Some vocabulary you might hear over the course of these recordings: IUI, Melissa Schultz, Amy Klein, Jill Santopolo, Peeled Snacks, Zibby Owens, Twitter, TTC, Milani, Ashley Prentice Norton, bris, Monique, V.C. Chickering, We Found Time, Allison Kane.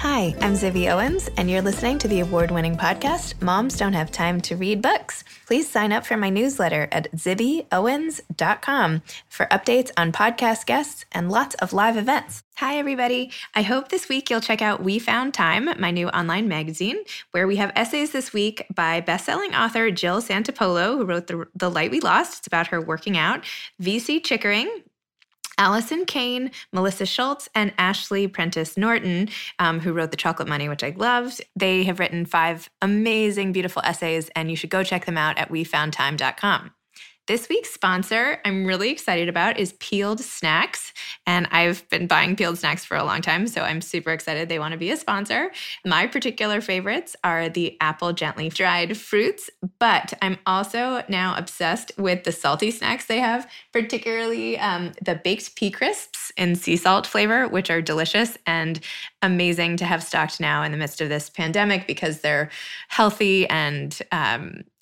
Hi, I'm Zibby Owens, and you're listening to the award-winning podcast, Moms Don't Have Time to Read Books. Please sign up for my newsletter at zibbyowens.com for updates on podcast guests and lots of live events. Hi, everybody. I hope this week you'll check out We Found Time, my new online magazine, where we have essays this week by bestselling author Jill Santopolo, who wrote The Light We Lost. It's about her working out. V.C. Chickering, Allison Kane, Melissa Schultz, and Ashley Prentice Norton, who wrote The Chocolate Money, which I loved. They have written 5 amazing, beautiful essays, and you should go check them out at wefoundtime.com. This week's sponsor I'm really excited about is Peeled Snacks, and I've been buying Peeled Snacks for a long time, so I'm super excited they want to be a sponsor. My particular favorites are the apple gently dried fruits, but I'm also now obsessed with the salty snacks they have, particularly the baked pea crisps in sea salt flavor, which are delicious and amazing to have stocked now in the midst of this pandemic because they're healthy and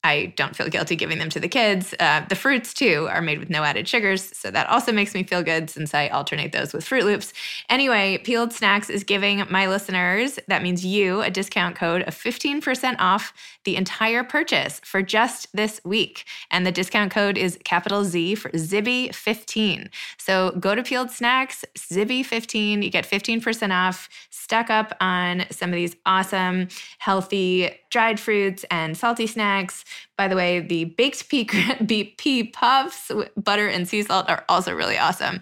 I don't feel guilty giving them to the kids. The fruits, too, are made with no added sugars, so that also makes me feel good since I alternate those with Fruit Loops. Anyway, Peeled Snacks is giving my listeners, that means you, a discount code of 15% off the entire purchase for just this week. And the discount code is capital Z for Zibby15. So go to Peeled Snacks, Zibby15. You get 15% off. Stock up on some of these awesome, healthy dried fruits and salty snacks. By the way, the baked pea puffs, butter and sea salt are also really awesome.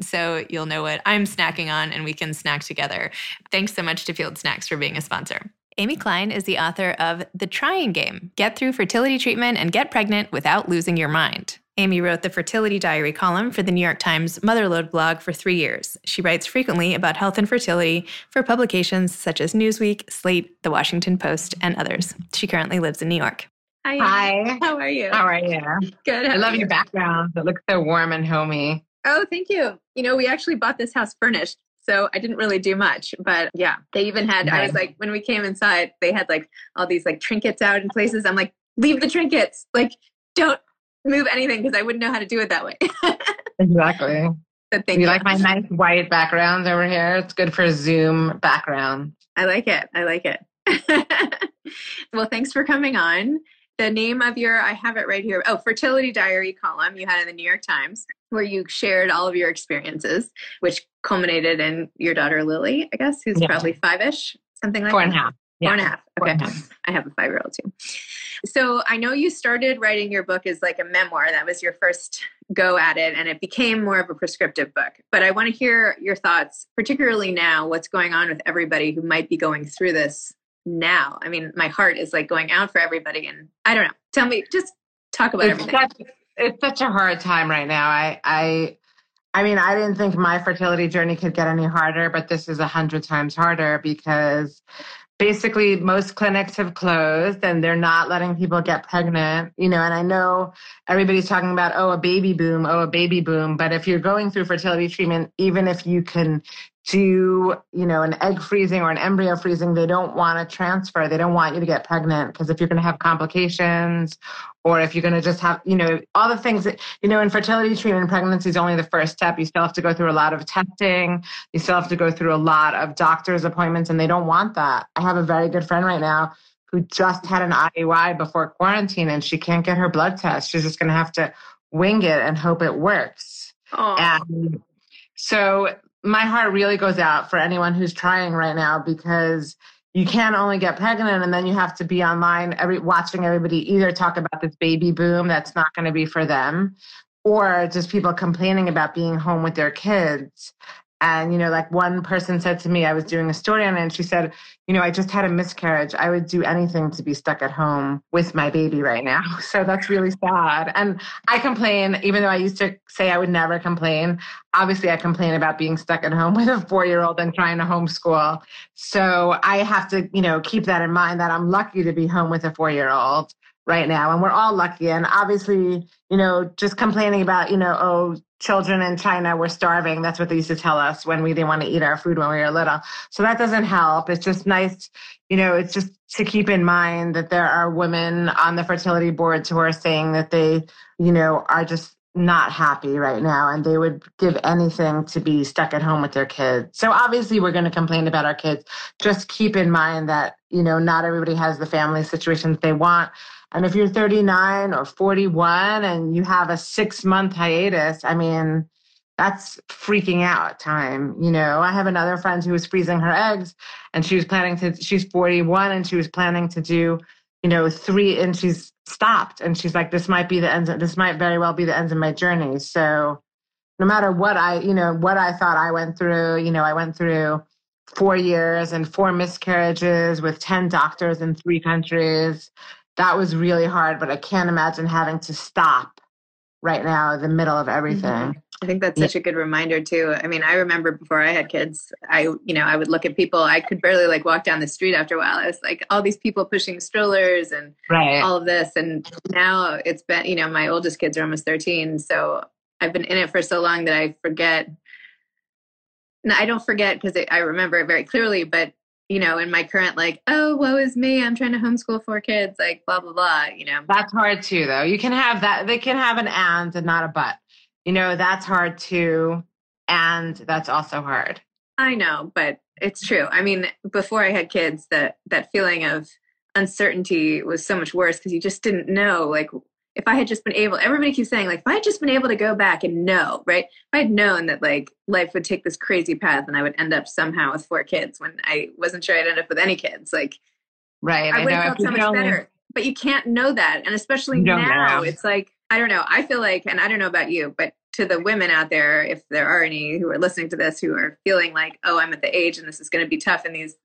So you'll know what I'm snacking on and we can snack together. Thanks so much to Peeled Snacks for being a sponsor. Amy Klein is the author of The Trying Game, Get Through Fertility Treatment and Get Pregnant Without Losing Your Mind. Amy wrote the Fertility Diary column for the New York Times Motherlode blog for 3 years. She writes frequently about health and fertility for publications such as Newsweek, Slate, The Washington Post, and others. She currently lives in New York. Hi. How are you? How are you? Good. I love your background. It looks so warm and homey. Oh, thank you. You know, we actually bought this house furnished, so I didn't really do much, but yeah, they even had, I was like, when we came inside, they had like all these like trinkets out in places. I'm like, leave the trinkets. Like, don't move anything because I wouldn't know how to do it that way. Exactly. You like my nice white background over here? It's good for Zoom background. I like it. Well, thanks for coming on. the name of your, I have it right here. Oh, Fertility Diary column you had in the New York Times, where you shared all of your experiences, which culminated in your daughter, Lily, I guess, who's probably five-ish, something like that. Four and a half. Okay. And a half. I have a 5-year-old too. So I know you started writing your book as like a memoir. That was your first go at it, and it became more of a prescriptive book. But I want to hear your thoughts, particularly now, what's going on with everybody who might be going through this now. I mean, my heart is like going out for everybody, and I don't know. Tell me, just talk about everything. It's such a hard time right now. I mean, I didn't think my fertility journey could get any harder, but this is 100 times harder because basically most clinics have closed and they're not letting people get pregnant, you know, and I know everybody's talking about, a baby boom. But if you're going through fertility treatment, even if you can do, you know, an egg freezing or an embryo freezing, they don't want to transfer. They don't want you to get pregnant because if you're going to have complications or if you're going to just have, you know, all the things that, you know, in fertility treatment, pregnancy is only the first step. You still have to go through a lot of testing. You still have to go through a lot of doctor's appointments, and they don't want that. I have a very good friend right now who just had an IUI before quarantine, and she can't get her blood test. She's just going to have to wing it and hope it works. Aww. And so my heart really goes out for anyone who's trying right now, because you can only get pregnant, and then you have to be online watching everybody either talk about this baby boom that's not going to be for them, or just people complaining about being home with their kids. And, you know, like one person said to me, I was doing a story on it, and she said, you know, I just had a miscarriage. I would do anything to be stuck at home with my baby right now. So that's really sad. And I complain, even though I used to say I would never complain. Obviously, I complain about being stuck at home with a 4-year-old and trying to homeschool. So I have to, you know, keep that in mind, that I'm lucky to be home with a 4-year-old right now. And we're all lucky. And obviously, you know, just complaining about, you know, children in China were starving. That's what they used to tell us when we didn't want to eat our food when we were little. So that doesn't help. It's just nice, you know, it's just to keep in mind that there are women on the fertility boards who are saying that they, you know, are just not happy right now, and they would give anything to be stuck at home with their kids. So obviously we're going to complain about our kids. Just keep in mind that, you know, not everybody has the family situation that they want. And if you're 39 or 41 and you have a 6-month hiatus, I mean, that's freaking out time. You know, I have another friend who was freezing her eggs, and she was planning to, she's 41 and she was planning to do, you know, 3, and she's stopped. And she's like, this might very well be the end of my journey. So no matter what I thought I went through, you know, I went through 4 years and 4 miscarriages with 10 doctors in 3 countries. That was really hard, but I can't imagine having to stop right now in the middle of everything. Mm-hmm. I think that's such a good reminder too. I mean, I remember before I had kids, I would look at people, I could barely like walk down the street after a while. I was like, all these people pushing strollers and all of this. And now it's been, you know, my oldest kids are almost 13. So I've been in it for so long that I forget. No, I don't forget because I remember it very clearly, but you know, in my current, like, oh, woe is me, I'm trying to homeschool 4 kids, like, blah, blah, blah, you know. That's hard, too, though. You can have that. They can have an and not a but. You know, that's hard, too, and that's also hard. I know, but it's true. I mean, before I had kids, that feeling of uncertainty was so much worse because you just didn't know, like, if I had just been able, everybody keeps saying, like, if I had just been able to go back and know, right? If I had known that, like, life would take this crazy path and I would end up somehow with 4 kids when I wasn't sure I'd end up with any kids. Like, right. I would have felt so much better. But you can't know that. And especially now, it's like, I don't know. I feel like, and I don't know about you, but to the women out there, if there are any who are listening to this, who are feeling like, oh, I'm at the age and this is going to be tough and this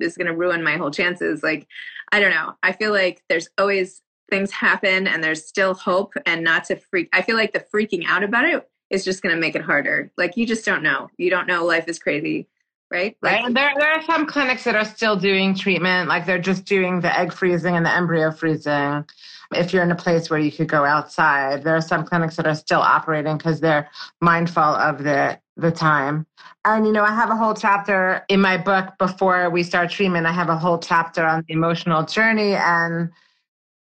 is going to ruin my whole chances. Like, I don't know. I feel like there's always things happen and there's still hope, and not to freak. I feel like the freaking out about it is just going to make it harder. Like, you just don't know. You don't know. Life is crazy, right? Right. And there are some clinics that are still doing treatment. Like, they're just doing the egg freezing and the embryo freezing. If you're in a place where you could go outside, there are some clinics that are still operating because they're mindful of the time. And, you know, I have a whole chapter in my book, Before We Start Treatment. I have a whole chapter on the emotional journey, and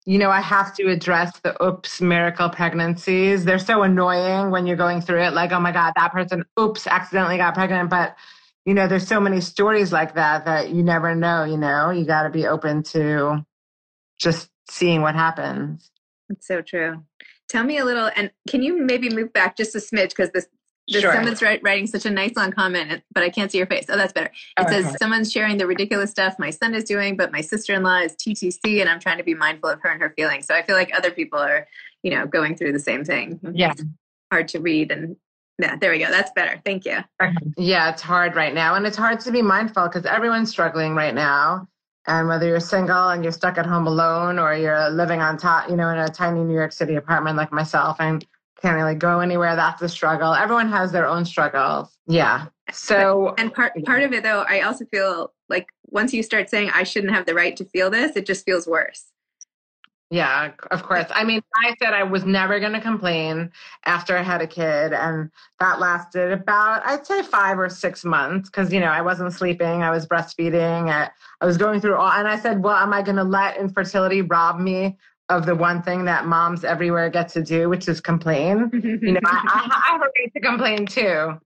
you know, I have to address the oops miracle pregnancies. They're so annoying when you're going through it. Like, oh my God, that person, oops, accidentally got pregnant. But, you know, there's so many stories like that you never know, you know, you got to be open to just seeing what happens. It's so true. Tell me a little, and can you maybe move back just a smidge, because sure. Someone's writing such a nice long comment, but I can't see your face. Oh, that's better. It says, someone's sharing the ridiculous stuff my son is doing, but my sister-in-law is TTC, and I'm trying to be mindful of her and her feelings. So I feel like other people are, going through the same thing. Yeah. It's hard to read. And yeah, there we go. That's better. Thank you. Yeah, it's hard right now. And it's hard to be mindful because everyone's struggling right now. And whether you're single and you're stuck at home alone, or you're living on top, in a tiny New York City apartment like myself and can't really go anywhere, that's a struggle. Everyone has their own struggles. Yeah. So, and part of it though, I also feel like once you start saying I shouldn't have the right to feel this, it just feels worse. Yeah, of course. I mean, I said I was never going to complain after I had a kid, and that lasted about, I'd say 5 or 6 months, because, I wasn't sleeping, I was breastfeeding, I was going through all, and I said, well, am I going to let infertility rob me of the one thing that moms everywhere get to do, which is complain? I have a right to complain too.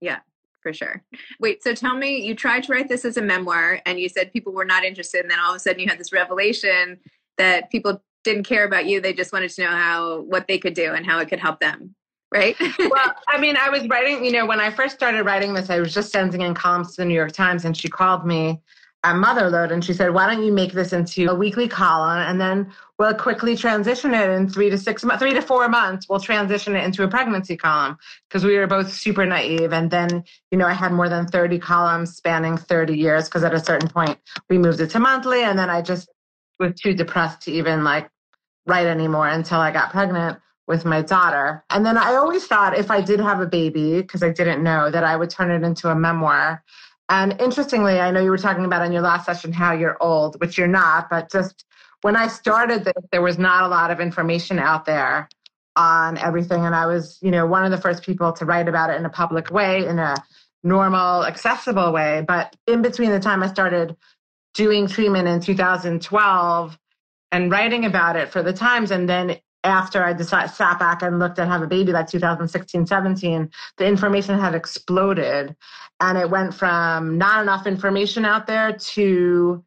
Yeah. For sure. Wait, so tell me, you tried to write this as a memoir and you said people were not interested. And then all of a sudden you had this revelation that people didn't care about you. They just wanted to know what they could do and how it could help them. Right? Well, I mean, I was writing, when I first started writing this, I was just sending in columns to the New York Times, and she called me at Motherload and she said, why don't you make this into a weekly column, and then we'll quickly transition it in 3 to 4 months. We'll transition it into a pregnancy column, because we were both super naive. And then, I had more than 30 columns spanning 30 years, because at a certain point we moved it to monthly. And then I just was too depressed to even write anymore until I got pregnant with my daughter. And then I always thought if I did have a baby, because I didn't know, that I would turn it into a memoir. And interestingly, I know you were talking about in your last session how you're old, which you're not, but just when I started this, there was not a lot of information out there on everything. And I was, one of the first people to write about it in a public way, in a normal, accessible way. But in between the time I started doing treatment in 2012 and writing about it for the Times, and then after I sat back and looked at Have a Baby, like 2016, 17, the information had exploded. And it went from not enough information out there to,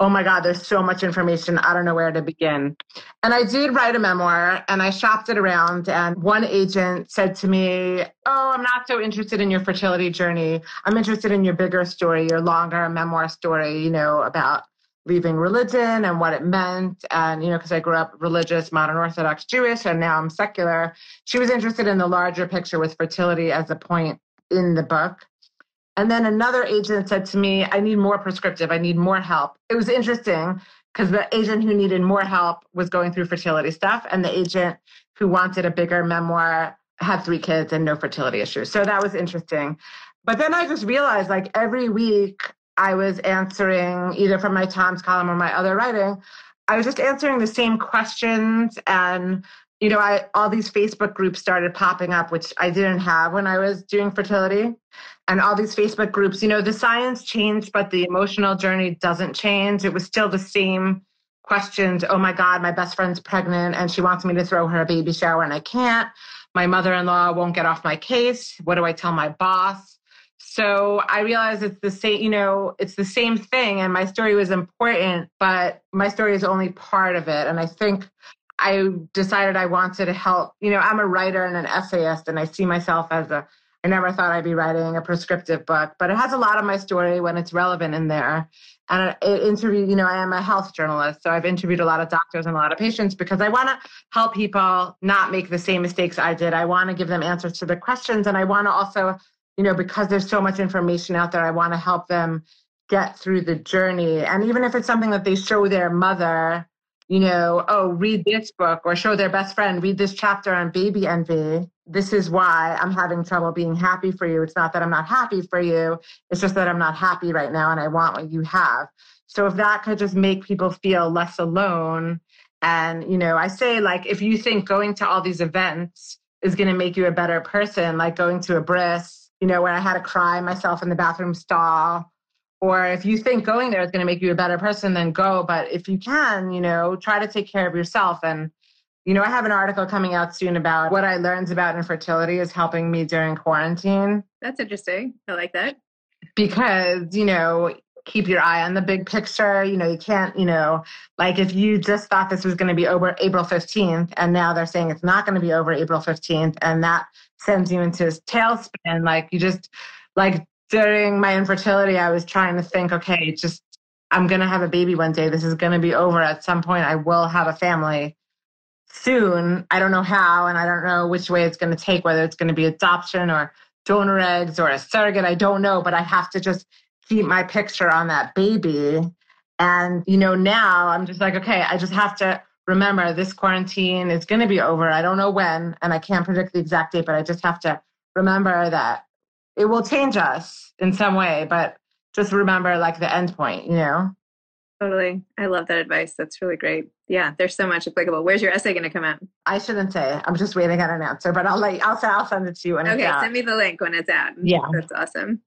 oh my God, there's so much information, I don't know where to begin. And I did write a memoir, and I shopped it around. And one agent said to me, oh, I'm not so interested in your fertility journey. I'm interested in your bigger story, your longer memoir story, about leaving religion and what it meant. And, because I grew up religious, modern Orthodox Jewish, and now I'm secular. She was interested in the larger picture with fertility as a point in the book. And then another agent said to me, I need more prescriptive. I need more help. It was interesting because the agent who needed more help was going through fertility stuff, and the agent who wanted a bigger memoir had 3 kids and no fertility issues. So that was interesting. But then I just realized every week I was answering, either from my Times column or my other writing, I was just answering the same questions. And, all these Facebook groups started popping up, which I didn't have when I was doing fertility. And all these Facebook groups, the science changed, but the emotional journey doesn't change. It was still the same questions. Oh my God, my best friend's pregnant and she wants me to throw her a baby shower and I can't. My mother-in-law won't get off my case. What do I tell my boss? So I realized it's the same, it's the same thing. And my story was important, but my story is only part of it. And I think I decided I wanted to help. I'm a writer and an essayist, and I see myself as I never thought I'd be writing a prescriptive book, but it has a lot of my story when it's relevant in there. And it interviewed, I am a health journalist, so I've interviewed a lot of doctors and a lot of patients because I want to help people not make the same mistakes I did. I want to give them answers to the questions. And I want to also, because there's so much information out there, I want to help them get through the journey. And even if it's something that they show their mother, oh, read this book, or show their best friend, read this chapter on baby envy. This is why I'm having trouble being happy for you. It's not that I'm not happy for you. It's just that I'm not happy right now and I want what you have. So if that could just make people feel less alone. And, I say, if you think going to all these events is going to make you a better person, like going to a bris, where I had to cry myself in the bathroom stall, or if you think going there is going to make you a better person, then go. But if you can, try to take care of yourself. And, I have an article coming out soon about what I learned about infertility is helping me during quarantine. That's interesting. I like that. Because, keep your eye on the big picture. You know, you can't, you know, like if you just thought this was going to be over April 15th and now they're saying it's not going to be over April 15th and that sends you into this tailspin. Like you just, like during my infertility, I was trying to think, okay, just, I'm going to have a baby one day. This is going to be over at some point. I will have a family soon. I don't know how, and I don't know which way it's going to take, whether it's going to be adoption or donor eggs or a surrogate. I don't know, but I have to just keep my picture on that baby. And, you know, now I'm just like, okay, I just have to remember this quarantine is going to be over. I don't know when, and I can't predict the exact date, but I just have to remember that it will change us in some way, but just remember like the end point, you know? Totally. I love that advice. That's really great. Yeah. There's so much applicable. Where's your essay going to come out? I shouldn't say. I'm just waiting on an answer, but I'll send it to you when it's out. Okay. Send me the link when it's out. Yeah. That's awesome.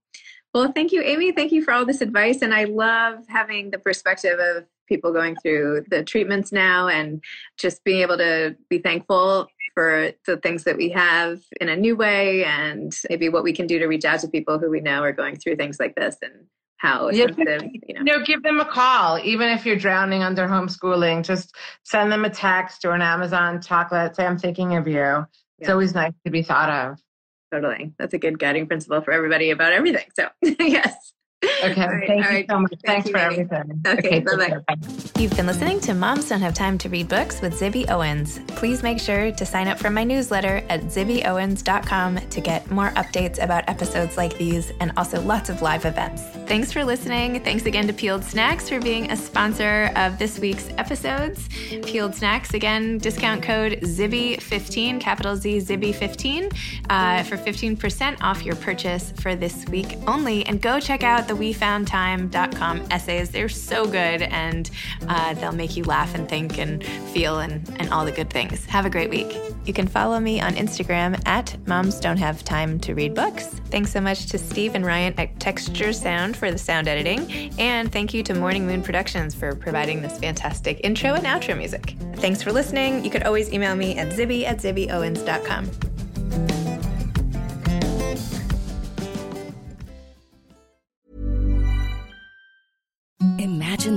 Well, thank you, Amy. Thank you for all this advice. And I love having the perspective of people going through the treatments now and just being able to be thankful for the things that we have in a new way and maybe what we can do to reach out to people who we know are going through things like this and how sensitive, you know. No, give them a call. Even if you're drowning under homeschooling, just send them a text or an Amazon chocolate. Say, I'm thinking of you. Yeah. It's always nice to be thought of. Totally. That's a good guiding principle for everybody about everything. So yes. Okay. Right. Thank you so much. Thanks for everything. Okay. Bye-bye. You've been listening to Moms Don't Have Time to Read Books with Zibby Owens. Please make sure to sign up for my newsletter at zibbyowens.com to get more updates about episodes like these and also lots of live events. Thanks for listening. Thanks again to Peeled Snacks for being a sponsor of this week's episodes. Peeled Snacks, again, discount code Zibby15, capital Z Zibby15, for 15% off your purchase for this week only. And go check out the WeFoundTime.com essays. They're so good, and they'll make you laugh and think and feel and all the good things. Have a great week. You can follow me on Instagram at Moms Don't Have Time to Read Books. Thanks so much to Steve and Ryan at Texture Sound for the sound editing, and thank you to Morning Moon Productions for providing this fantastic intro and outro music. Thanks for listening. You could always email me at zibby@zibbyowens.com. Imagine